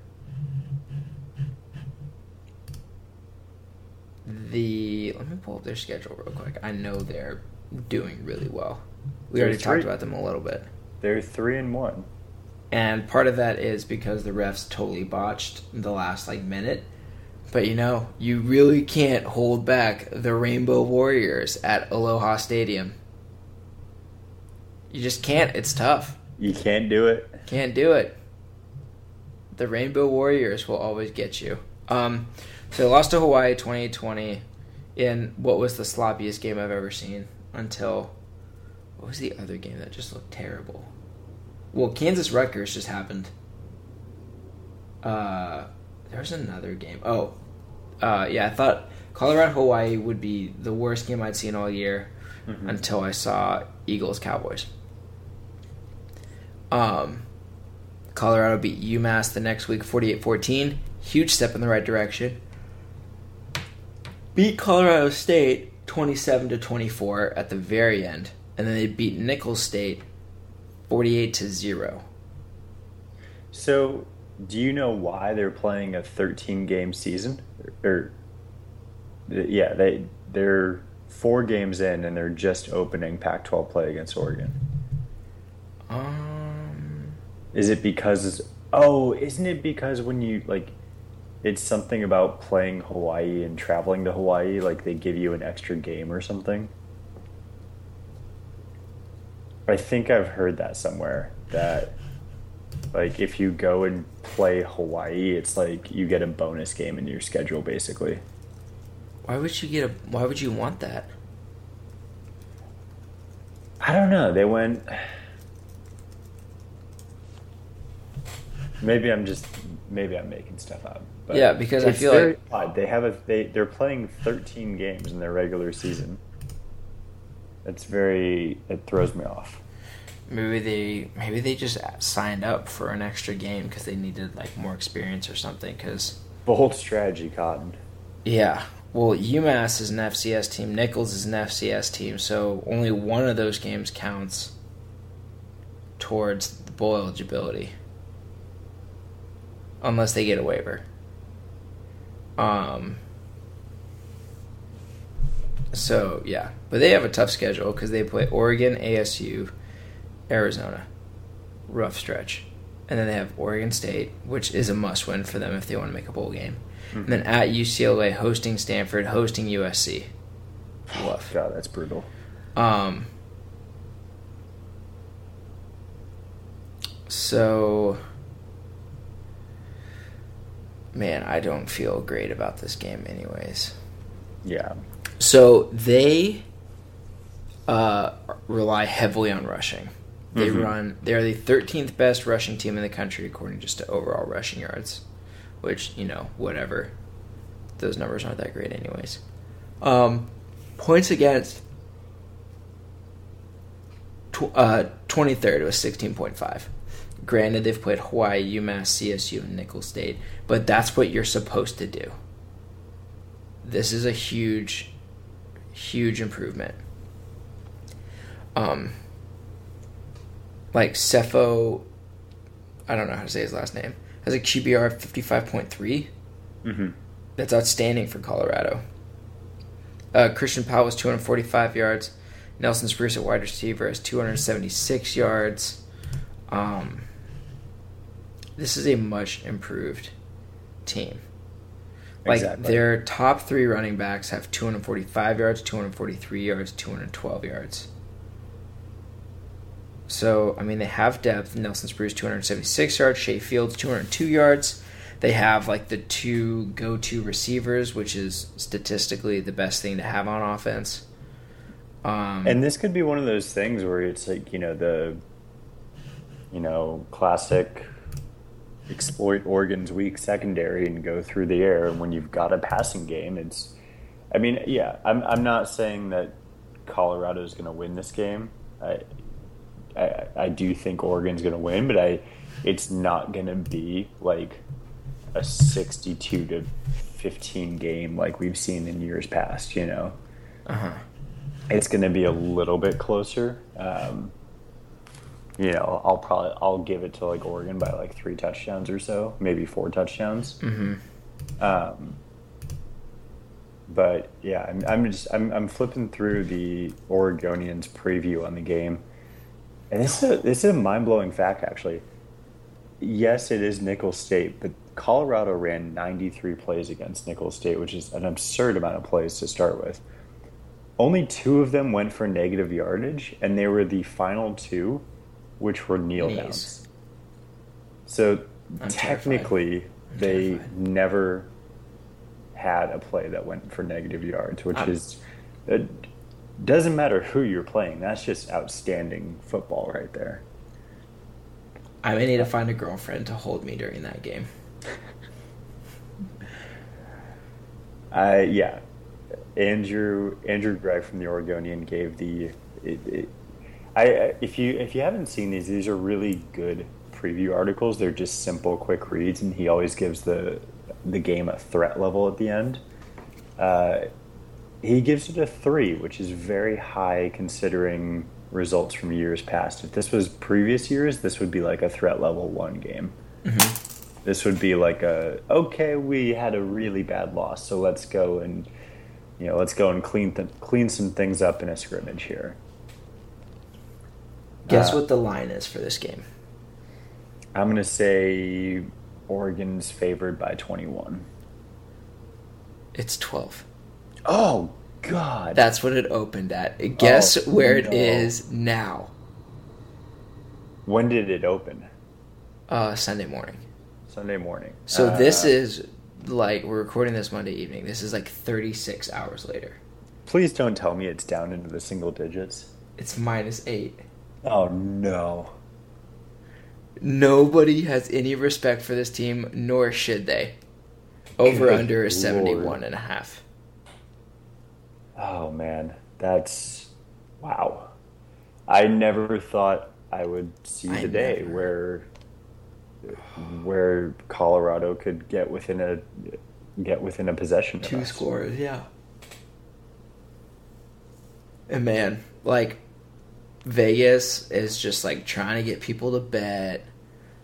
The let me pull up their schedule real quick. I know they're doing really well. We they're already three, talked about them a little bit. They're three and one, and part of that is because the refs totally botched the last like minute. But you know, you really can't hold back the Rainbow Warriors at Aloha Stadium. You just can't. It's tough. You can't do it. Can't do it. The Rainbow Warriors will always get you. Um. So they lost to Hawaii twenty twenty in what was the sloppiest game I've ever seen until – what was the other game that just looked terrible? Well, Kansas-Rutgers just happened. Uh, there's another game. Oh, uh, yeah, I thought Colorado-Hawaii would be the worst game I'd seen all year mm-hmm. until I saw Eagles-Cowboys. Um, Colorado beat UMass the next week forty-eight fourteen. Huge step in the right direction. Beat Colorado State twenty-seven to twenty-four at the very end, and then they beat Nicholls State forty-eight to zero. So, do you know why they're playing a thirteen game season? Or yeah, they they're four games in and they're just opening Pac twelve play against Oregon. Um is it because oh, isn't it because when you like it's something about playing Hawaii and traveling to Hawaii, like they give you an extra game or something. I think I've heard that somewhere, that like if you go and play Hawaii, it's like you get a bonus game in your schedule basically. Why would you get a why would you want that? I don't know. They went Maybe I'm just maybe I'm making stuff up. But yeah, because I feel like odd. They have a they they're playing thirteen games in their regular season. It's very it throws me off. Maybe they maybe they just signed up for an extra game because they needed like more experience or something. Cause bold strategy, Cotton. Yeah, well, UMass is an F C S team. Nicholls is an F C S team, so only one of those games counts towards the bowl eligibility. Unless they get a waiver. Um, so, yeah. But they have a tough schedule because they play Oregon, A S U, Arizona. Rough stretch. And then they have Oregon State, which is a must-win for them if they want to make a bowl game. Mm-hmm. And then at U C L A, hosting Stanford, hosting U S C. Woof. God, that's brutal. Um, so... Man, I don't feel great about this game anyways. Yeah. So they uh, rely heavily on rushing. They mm-hmm. run – they're the thirteenth best rushing team in the country according just to overall rushing yards, which, you know, whatever. Those numbers aren't that great anyways. Um, points against tw- uh, twenty-third. It was sixteen point five. Granted, they've played Hawaii, UMass, C S U, and Nickel State, but that's what you're supposed to do. This is a huge, huge improvement. Um, like Cepho, I don't know how to say his last name, has a Q B R of fifty-five point three. Mm-hmm. That's outstanding for Colorado. Uh, Christian Powell has two hundred forty-five yards. Nelson Spruce at wide receiver has two hundred seventy-six yards. Um, this is a much improved team. Like, exactly. Their top three running backs have two hundred forty-five yards, two hundred forty-three yards, two hundred twelve yards. So, I mean, they have depth. Nelson Spruce, two hundred seventy-six yards. Shea Fields, two hundred two yards. They have, like, the two go-to receivers, which is statistically the best thing to have on offense. Um, and this could be one of those things where it's, like, you know, the, you know, classic exploit Oregon's weak secondary and go through the air. And when you've got a passing game, it's, I mean, yeah, I'm I'm not saying that Colorado's going to win this game. I, I I do think Oregon's going to win, but I it's not going to be, like, a sixty-two to fifteen game like we've seen in years past, you know. Uh-huh. It's going to be a little bit closer. Um, you know, I'll probably I'll give it to like Oregon by like three touchdowns or so, maybe four touchdowns. Mm-hmm. Um, but yeah, I'm, I'm just I'm I'm flipping through the Oregonians preview on the game, and this is a, this is a mind-blowing fact actually. Yes, it is Nickel State, but Colorado ran ninety-three plays against Nickel State, which is an absurd amount of plays to start with. Only two of them went for negative yardage, and they were the final two, which were kneel Knees. downs. So I'm technically, they terrified. never had a play that went for negative yards, which I'm, is it doesn't matter who you're playing. That's just outstanding football right there. I may need to find a girlfriend to hold me during that game. uh, yeah, Andrew Andrew Gregg from the Oregonian gave the. It, it, I if you if you haven't seen these, these are really good preview articles. They're just simple, quick reads, and he always gives the the game a threat level at the end. Uh, he gives it a three, which is very high considering results from years past. If this was previous years, this would be like a threat level one game. Mm-hmm. This would be like a, okay, we had a really bad loss, so let's go and, you know, let's go and clean th- clean some things up in a scrimmage here. Guess uh, what the line is for this game? I'm going to say Oregon's favored by twenty-one. It's twelve. Oh, God. That's what it opened at. Guess oh, where no. it is now. When did it open? Uh, Sunday morning. Sunday morning. So uh, this is, like, we're recording this Monday evening. This is, like, thirty-six hours later. Please don't tell me it's down into the single digits. It's minus eight. Oh, no. Nobody has any respect for this team, nor should they. Over Good under Lord. is seventy-one and a half. Oh, man. That's, wow. I never thought I would see the I day never. where... where Colorado could get within a get within a possession of two us. scores, yeah. And man, like, Vegas is just like trying to get people to bet.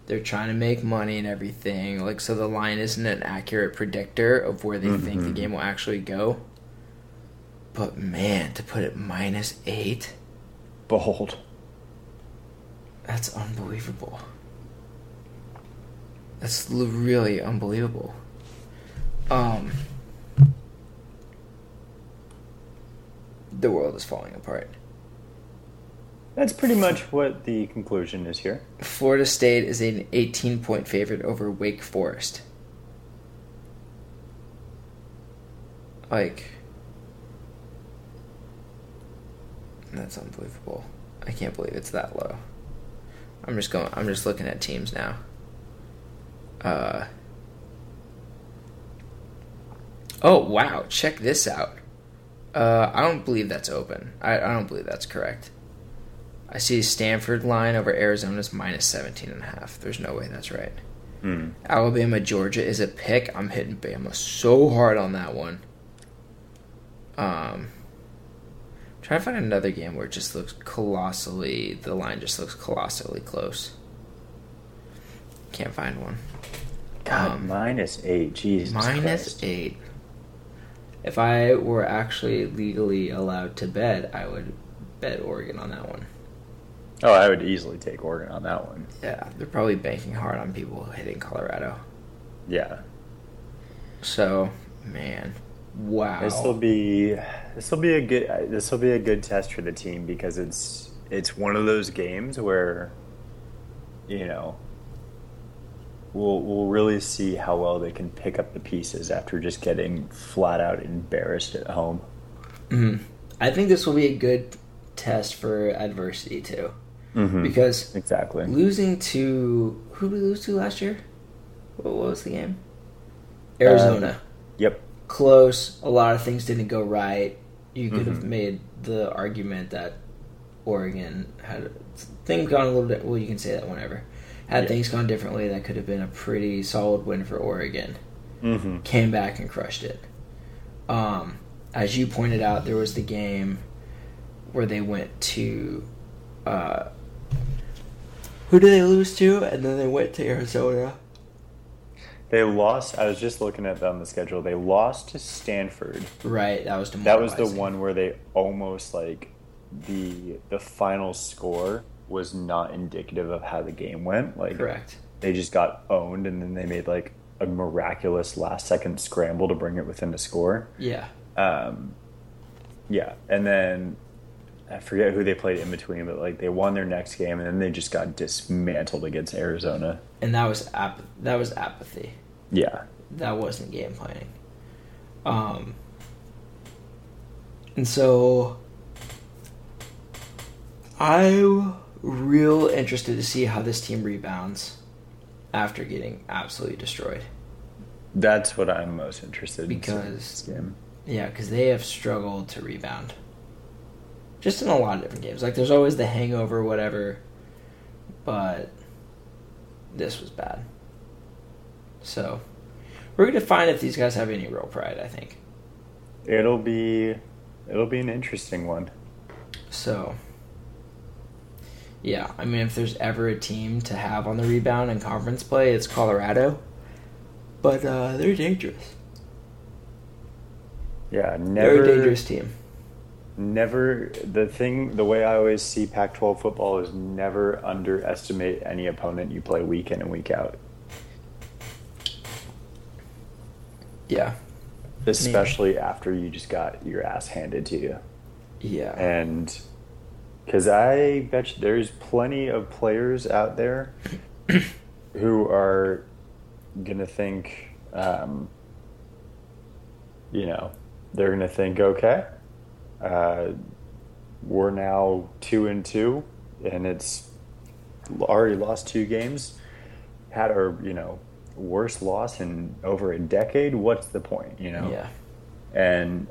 They're trying to make money and everything. Like, so the line isn't an accurate predictor of where they mm-hmm. think the game will actually go. But man, to put it minus eight, bold. That's unbelievable. That's really unbelievable. Um, the world is falling apart. That's pretty much what the conclusion is here. Florida State is an eighteen-point favorite over Wake Forest. Like, that's unbelievable. I can't believe it's that low. I'm just going. I'm just looking at teams now. Uh, oh, wow. Check this out. Uh, I don't believe that's open. I, I don't believe that's correct. I see Stanford line over Arizona's minus seventeen and a half. There's no way that's right. Mm. Alabama, Georgia is a pick. I'm hitting Bama so hard on that one. Um, I'm trying to find another game where it just looks colossally, the line just looks colossally close. Can't find one. God, um, minus eight. Jesus Minus Christ. eight. If I were actually legally allowed to bet, I would bet Oregon on that one. Oh, I would easily take Oregon on that one. Yeah, they're probably banking hard on people hitting Colorado. Yeah. So, man, wow. This will be this will be a good this will be a good test for the team because it's it's one of those games where, you know, we'll we'll really see how well they can pick up the pieces after just getting flat out embarrassed at home. Mm-hmm. I think this will be a good test for adversity too. Mm-hmm. Because exactly. losing to who did we lose to last year? What was the game? Arizona. Uh, yep. Close. A lot of things didn't go right. You could mm-hmm. have made the argument that Oregon had things gone a little bit. Well, you can say that whenever. Had yeah. things gone differently, that could have been a pretty solid win for Oregon. Mm-hmm. Came back and crushed it. Um, as you pointed out, there was the game where they went to uh, who did they lose to? And then they went to Arizona. They lost. I was just looking at them on the schedule. They lost to Stanford. Right, that was that was the one where they almost like the the final score was not indicative of how the game went. Like, correct. They just got owned, and then they made like a miraculous last-second scramble to bring it within the score. Yeah. Um, yeah, and then I forget who they played in between, but like they won their next game, and then they just got dismantled against Arizona. And that was ap- that was apathy. Yeah. That wasn't game planning. Um. And so, I. Real interested to see how this team rebounds after getting absolutely destroyed. That's what I'm most interested in. Because, yeah, because they have struggled to rebound. Just in a lot of different games. Like, there's always the hangover, whatever. But this was bad. So, we're going to find if these guys have any real pride, I think. It'll be, it'll be an interesting one. So, yeah, I mean, if there's ever a team to have on the rebound in conference play, it's Colorado. But uh, they're dangerous. Yeah, never... They're a dangerous team. Never... The thing, the way I always see Pac twelve football is never underestimate any opponent you play week in and week out. Yeah. Especially yeah. after you just got your ass handed to you. Yeah. And... because I bet you there's plenty of players out there who are going to think, um, you know, they're going to think, okay, uh, we're now two and two, and it's already lost two games, had our, you know, worst loss in over a decade. What's the point, you know? Yeah. And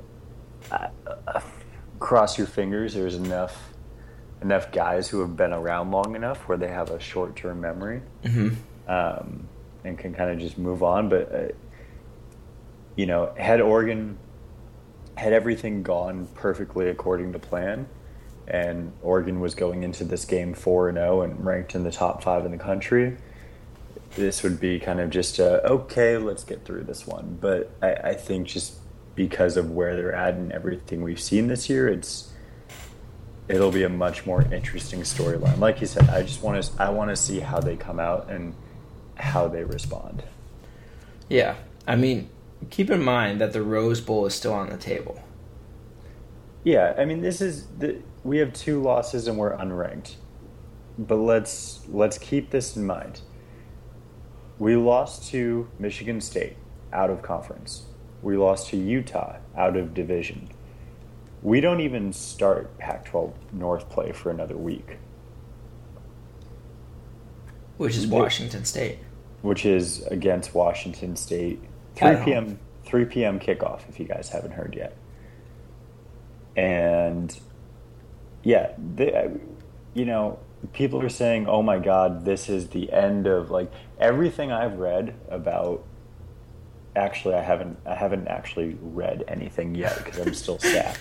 I, uh, cross your fingers, there's enough... enough guys who have been around long enough where they have a short-term memory mm-hmm. um, and can kind of just move on. But, uh, you know, had Oregon, had everything gone perfectly according to plan, and Oregon was going into this game four and oh and ranked in the top five in the country, this would be kind of just a, okay, let's get through this one. But I, I think just because of where they're at and everything we've seen this year, it's it'll be a much more interesting storyline. Like you said, I just want to I want to see how they come out and how they respond. Yeah. I mean, keep in mind that the Rose Bowl is still on the table. Yeah, I mean, this is the, we have two losses and we're unranked. But let's let's keep this in mind. We lost to Michigan State out of conference. We lost to Utah out of division. We don't even start Pac twelve North play for another week. Which is Washington State. Which is against Washington State. three p.m. three p.m. kickoff, if you guys haven't heard yet. And, yeah, they, you know, people are saying, oh my God, this is the end of, like, everything I've read about. Actually, I haven't I haven't actually read anything yet because I'm still sad.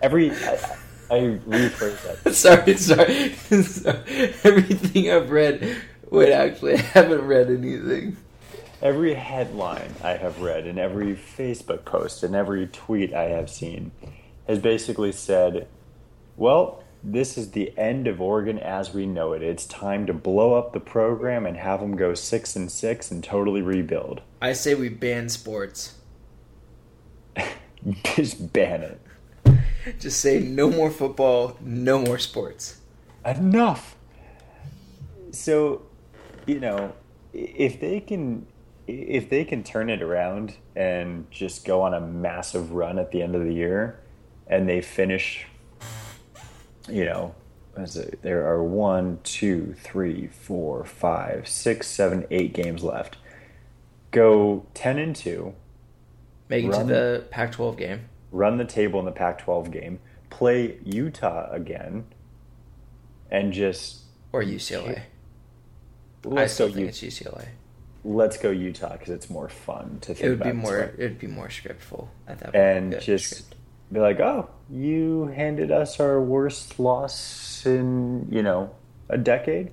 Every I, I rephrase that. Sorry, sorry, sorry. Everything I've read, wait, actually, I haven't read anything. Every headline I have read and every Facebook post and every tweet I have seen has basically said, well, this is the end of Oregon as we know it. It's time to blow up the program and have them go six and six and totally rebuild. I say we ban sports. Just ban it. Just say no more football, no more sports. Enough. So, you know, if they can, if they can turn it around and just go on a massive run at the end of the year, and they finish, you know, as a, there are one, two, three, four, five, six, seven, eight games left. Go ten and two. Make it to the Pac twelve game. Run the table in the Pac twelve game. Play Utah again, and just or U C L A. Let's I still think U- it's U C L A. Let's go Utah because it's more fun to think about. It would about be more. It would be more scriptful at that point. And Good just script. Be like, oh, you handed us our worst loss in, you know, a decade.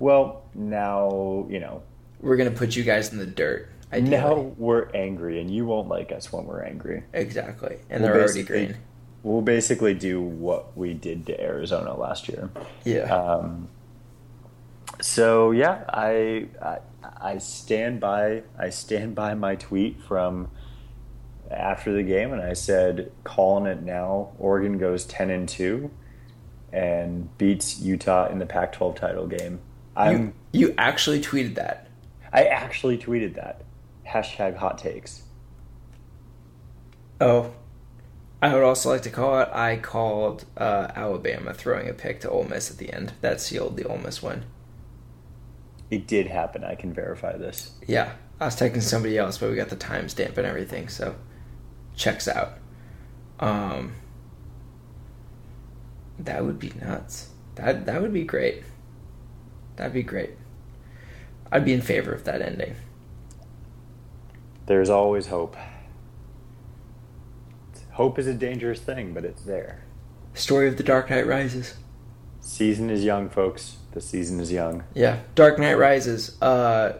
Well, now you know we're gonna put you guys in the dirt. Ideally. Now we're angry, and you won't like us when we're angry. Exactly, and we'll they're already green. We'll basically do what we did to Arizona last year. Yeah. Um, So yeah, I, I I stand by I stand by my tweet from after the game, and I said, calling it now. Oregon goes ten and two, and beats Utah in the Pac twelve title game. I'm you, you actually tweeted that. I actually tweeted that. Hashtag hot takes. Oh, I would also like to call it. I called uh, Alabama throwing a pick to Ole Miss at the end. That sealed the Ole Miss win. It did happen. I can verify this. Yeah. I was texting somebody else, but we got the timestamp and everything, so checks out. Um, that would be nuts. That that would be great. That'd be great. I'd be in favor of that ending. There's always hope. Hope is a dangerous thing, but it's there. Story of the Dark Knight Rises. Season is young, folks. The season is young. Yeah. Dark Knight Rises. Uh,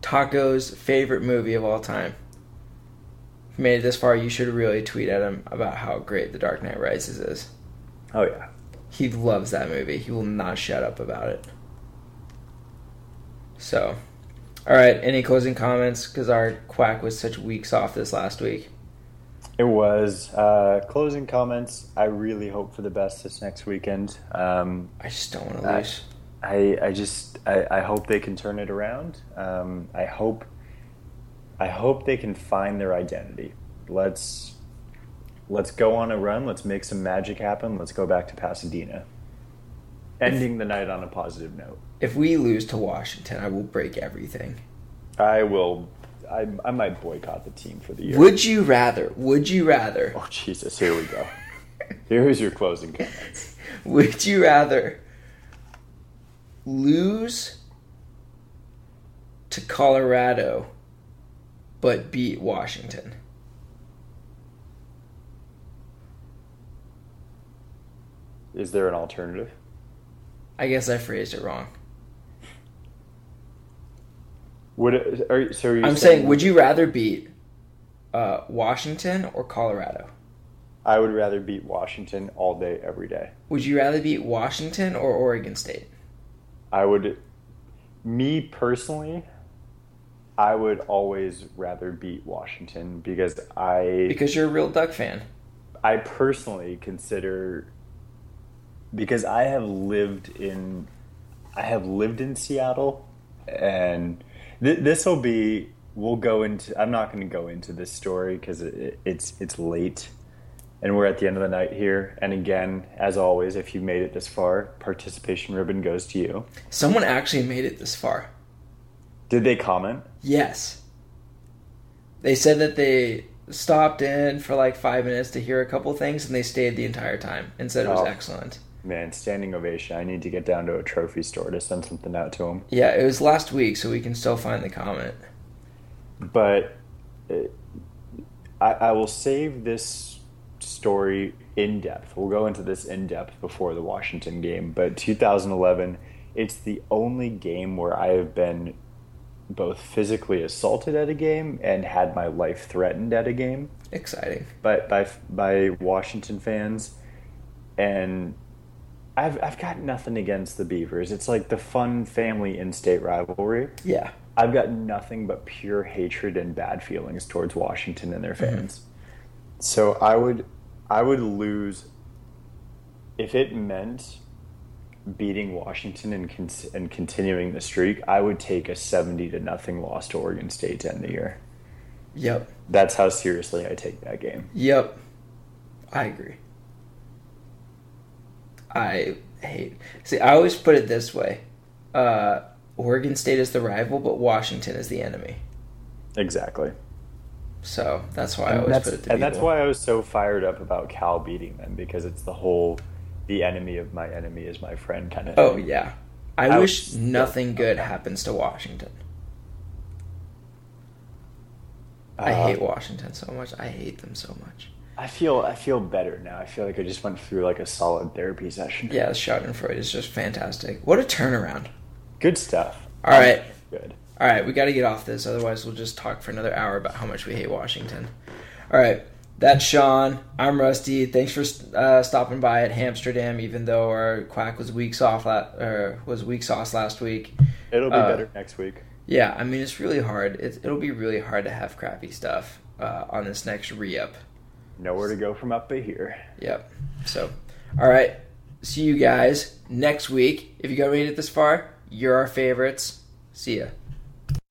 Taco's favorite movie of all time. If you made it this far, you should really tweet at him about how great The Dark Knight Rises is. Oh, yeah. He loves that movie. He will not shut up about it. So, all right. Any closing comments? Because our quack was such weeks off this last week. It was. Uh, closing comments, I really hope for the best this next weekend. Um, I just don't want to lose. I, I just I, I hope they can turn it around. Um, I hope I hope they can find their identity. Let's let's go on a run. Let's make some magic happen. Let's go back to Pasadena. Ending if, the night on a positive note. If we lose to Washington, I will break everything. I will I, I might boycott the team for the year. Would you rather? Would you rather? Oh, Jesus. Here we go. Here's your closing comments. Would you rather lose to Colorado but beat Washington? Is there an alternative? I guess I phrased it wrong. Would it, are, so are you I'm saying, saying, would you rather beat uh, Washington or Colorado? I would rather beat Washington all day, every day. Would you rather beat Washington or Oregon State? I would, me personally, I would always rather beat Washington because I... Because you're a real Duck fan. I personally consider, because I have lived in, I have lived in Seattle and... This will be, we'll go into, I'm not going to go into this story because it, it's it's late and we're at the end of the night here. And again, as always, if you made it this far, participation ribbon goes to you. Someone actually made it this far. Did they comment? Yes. They said that they stopped in for like five minutes to hear a couple things and they stayed the entire time and said it was oh. excellent. Man, standing ovation. I need to get down to a trophy store to send something out to him. Yeah, it was last week, so we can still find the comment. But it, I, I will save this story in depth. We'll go into this in depth before the Washington game. But two thousand eleven, it's the only game where I have been both physically assaulted at a game and had my life threatened at a game. Exciting. But by, by Washington fans. And I've I've got nothing against the Beavers. It's like the fun family in-state rivalry. Yeah. I've got nothing but pure hatred and bad feelings towards Washington and their fans. Mm-hmm. So I would I would lose if it meant beating Washington and con- and continuing the streak. I would take a seventy to nothing loss to Oregon State to end the year. Yep. That's how seriously I take that game. Yep. I agree. I hate. See, I always put it this way: uh, Oregon State is the rival, but Washington is the enemy. Exactly. So that's why I always put it. To people. And that's why I was so fired up about Cal beating them, because it's the whole "the enemy of my enemy is my friend" kind of thing. Oh yeah, I, I wish was, nothing good happens to Washington. Uh, I hate Washington so much. I hate them so much. I feel I feel better now. I feel like I just went through like a solid therapy session. Yeah, Schadenfreude is just fantastic. What a turnaround. Good stuff. All right. Good. All right, we got to get off this. Otherwise, we'll just talk for another hour about how much we hate Washington. All right, that's Sean. I'm Rusty. Thanks for uh, stopping by at Hamsterdam, even though our quack was weak sauce la- or was weak sauce last week. It'll be uh, better next week. Yeah, I mean, it's really hard. It's, it'll be really hard to have crappy stuff uh, on this next re-up. Nowhere to go from up to here. Yep. So, all right. See you guys next week. If you got to read it this far, you're our favorites. See ya.